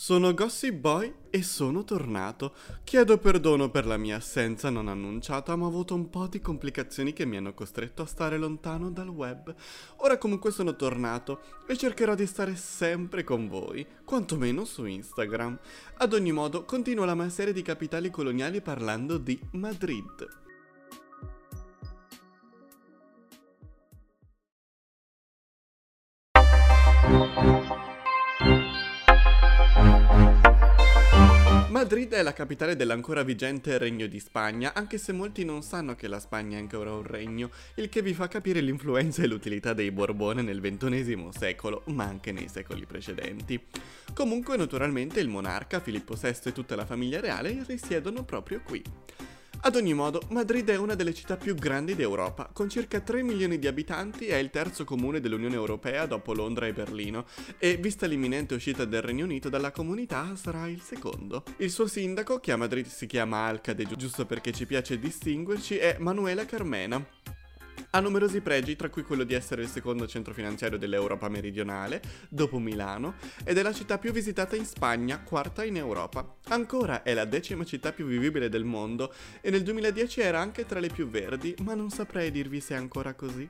Sono Gossip Boy e sono tornato. Chiedo perdono per la mia assenza non annunciata, ma ho avuto un po' di complicazioni che mi hanno costretto a stare lontano dal web. Ora comunque sono tornato e cercherò di stare sempre con voi, quantomeno su Instagram. Ad ogni modo, continuo la mia serie di capitali coloniali parlando di Madrid. Madrid è la capitale dell'ancora vigente Regno di Spagna, anche se molti non sanno che la Spagna è ancora un regno, il che vi fa capire l'influenza e l'utilità dei Borbone nel XXI secolo, ma anche nei secoli precedenti. Comunque, naturalmente, il monarca, Filippo VI e tutta la famiglia reale risiedono proprio qui. Ad ogni modo, Madrid è una delle città più grandi d'Europa, con circa 3 milioni di abitanti è il terzo comune dell'Unione Europea dopo Londra e Berlino e, vista l'imminente uscita del Regno Unito dalla comunità, sarà il secondo. Il suo sindaco, che a Madrid si chiama Alcalde, giusto perché ci piace distinguerci, è Manuela Carmena. Ha numerosi pregi, tra cui quello di essere il secondo centro finanziario dell'Europa meridionale, dopo Milano, ed è la città più visitata in Spagna, quarta in Europa. Ancora è la 10ª città più vivibile del mondo e nel 2010 era anche tra le più verdi, ma non saprei dirvi se è ancora così.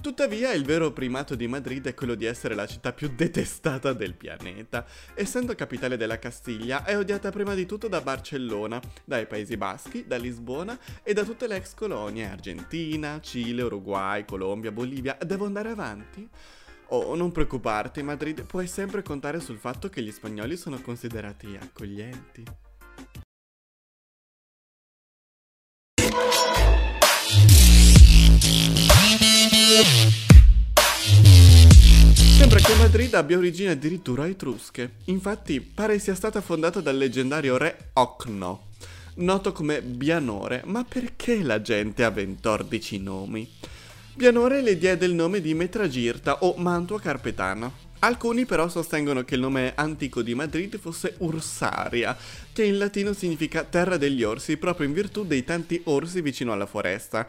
Tuttavia, il vero primato di Madrid è quello di essere la città più detestata del pianeta. Essendo capitale della Castiglia, è odiata prima di tutto da Barcellona, dai Paesi Baschi, da Lisbona e da tutte le ex colonie, Argentina, Cile, Uruguay, Colombia, Bolivia. Devo andare avanti? Oh, non preoccuparti, Madrid, puoi sempre contare sul fatto che gli spagnoli sono considerati accoglienti. Sembra che Madrid abbia origini addirittura etrusche, infatti pare sia stata fondata dal leggendario re Ocno, noto come Bianore, ma perché la gente ha 14 nomi? Bianore le diede il nome di Metragirta o Mantua Carpetana. Alcuni però sostengono che il nome antico di Madrid fosse Ursaria, che in latino significa terra degli orsi proprio in virtù dei tanti orsi vicino alla foresta,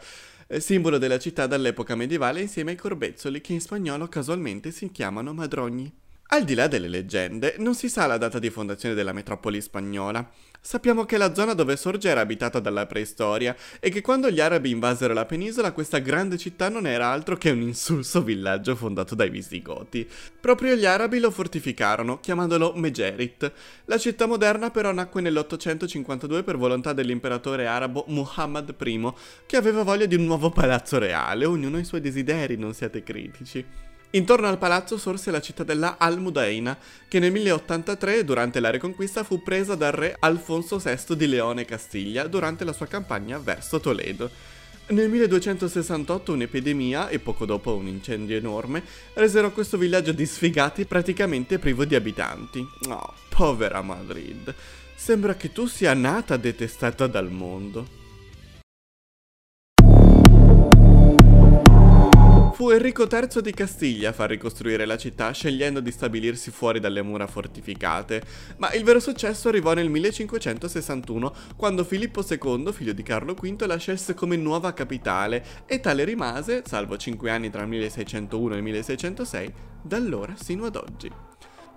simbolo della città dall'epoca medievale insieme ai corbezzoli che in spagnolo casualmente si chiamano madrogni. Al di là delle leggende, non si sa la data di fondazione della metropoli spagnola. Sappiamo che la zona dove sorge era abitata dalla preistoria e che quando gli arabi invasero la penisola questa grande città non era altro che un insulso villaggio fondato dai visigoti. Proprio gli arabi lo fortificarono, chiamandolo Megerit. La città moderna però nacque nell'852 per volontà dell'imperatore arabo Muhammad I, che aveva voglia di un nuovo palazzo reale, ognuno ha i suoi desideri, non siate critici. Intorno al palazzo sorse la cittadella Almudaina, che nel 1083, durante la Reconquista, fu presa dal re Alfonso VI di Leone e Castiglia durante la sua campagna verso Toledo. Nel 1268 un'epidemia e poco dopo un incendio enorme resero questo villaggio di sfigati praticamente privo di abitanti. Oh, povera Madrid, sembra che tu sia nata detestata dal mondo. Fu Enrico Terzo di Castiglia a far ricostruire la città, scegliendo di stabilirsi fuori dalle mura fortificate, ma il vero successo arrivò nel 1561, quando Filippo II, figlio di Carlo V, la scelse come nuova capitale, e tale rimase, salvo 5 anni tra il 1601 e il 1606, da allora sino ad oggi.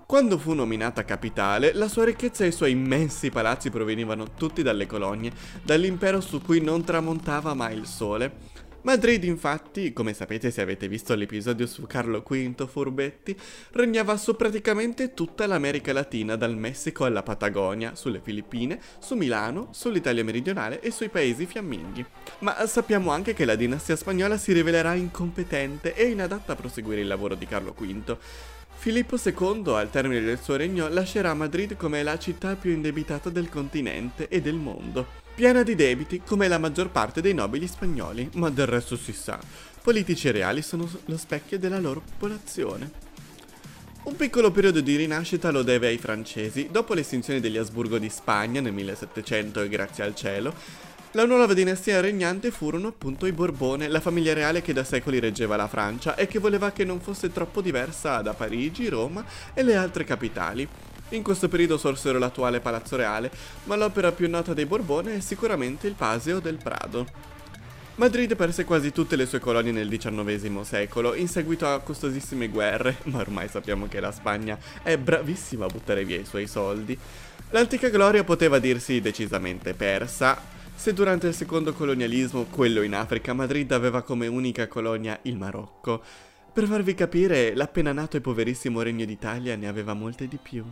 Quando fu nominata capitale, la sua ricchezza e i suoi immensi palazzi provenivano tutti dalle colonie, dall'impero su cui non tramontava mai il sole. Madrid, infatti, come sapete se avete visto l'episodio su Carlo V, furbetti, regnava su praticamente tutta l'America Latina, dal Messico alla Patagonia, sulle Filippine, su Milano, sull'Italia meridionale e sui paesi fiamminghi. Ma sappiamo anche che la dinastia spagnola si rivelerà incompetente e inadatta a proseguire il lavoro di Carlo V. Filippo II, al termine del suo regno, lascerà Madrid come la città più indebitata del continente e del mondo. Piena di debiti, come la maggior parte dei nobili spagnoli, ma del resto si sa, politici e reali sono lo specchio della loro popolazione. Un piccolo periodo di rinascita lo deve ai francesi. Dopo l'estinzione degli Asburgo di Spagna nel 1700 e grazie al cielo, la nuova dinastia regnante furono appunto i Borbone, la famiglia reale che da secoli reggeva la Francia e che voleva che non fosse troppo diversa da Parigi, Roma e le altre capitali. In questo periodo sorsero l'attuale Palazzo Reale, ma l'opera più nota dei Borbone è sicuramente il Paseo del Prado. Madrid perse quasi tutte le sue colonie nel XIX secolo in seguito a costosissime guerre, ma ormai sappiamo che la Spagna è bravissima a buttare via i suoi soldi. L'antica gloria poteva dirsi decisamente persa, se durante il secondo colonialismo, quello in Africa, Madrid aveva come unica colonia il Marocco. Per farvi capire, l'appena nato e poverissimo Regno d'Italia ne aveva molte di più.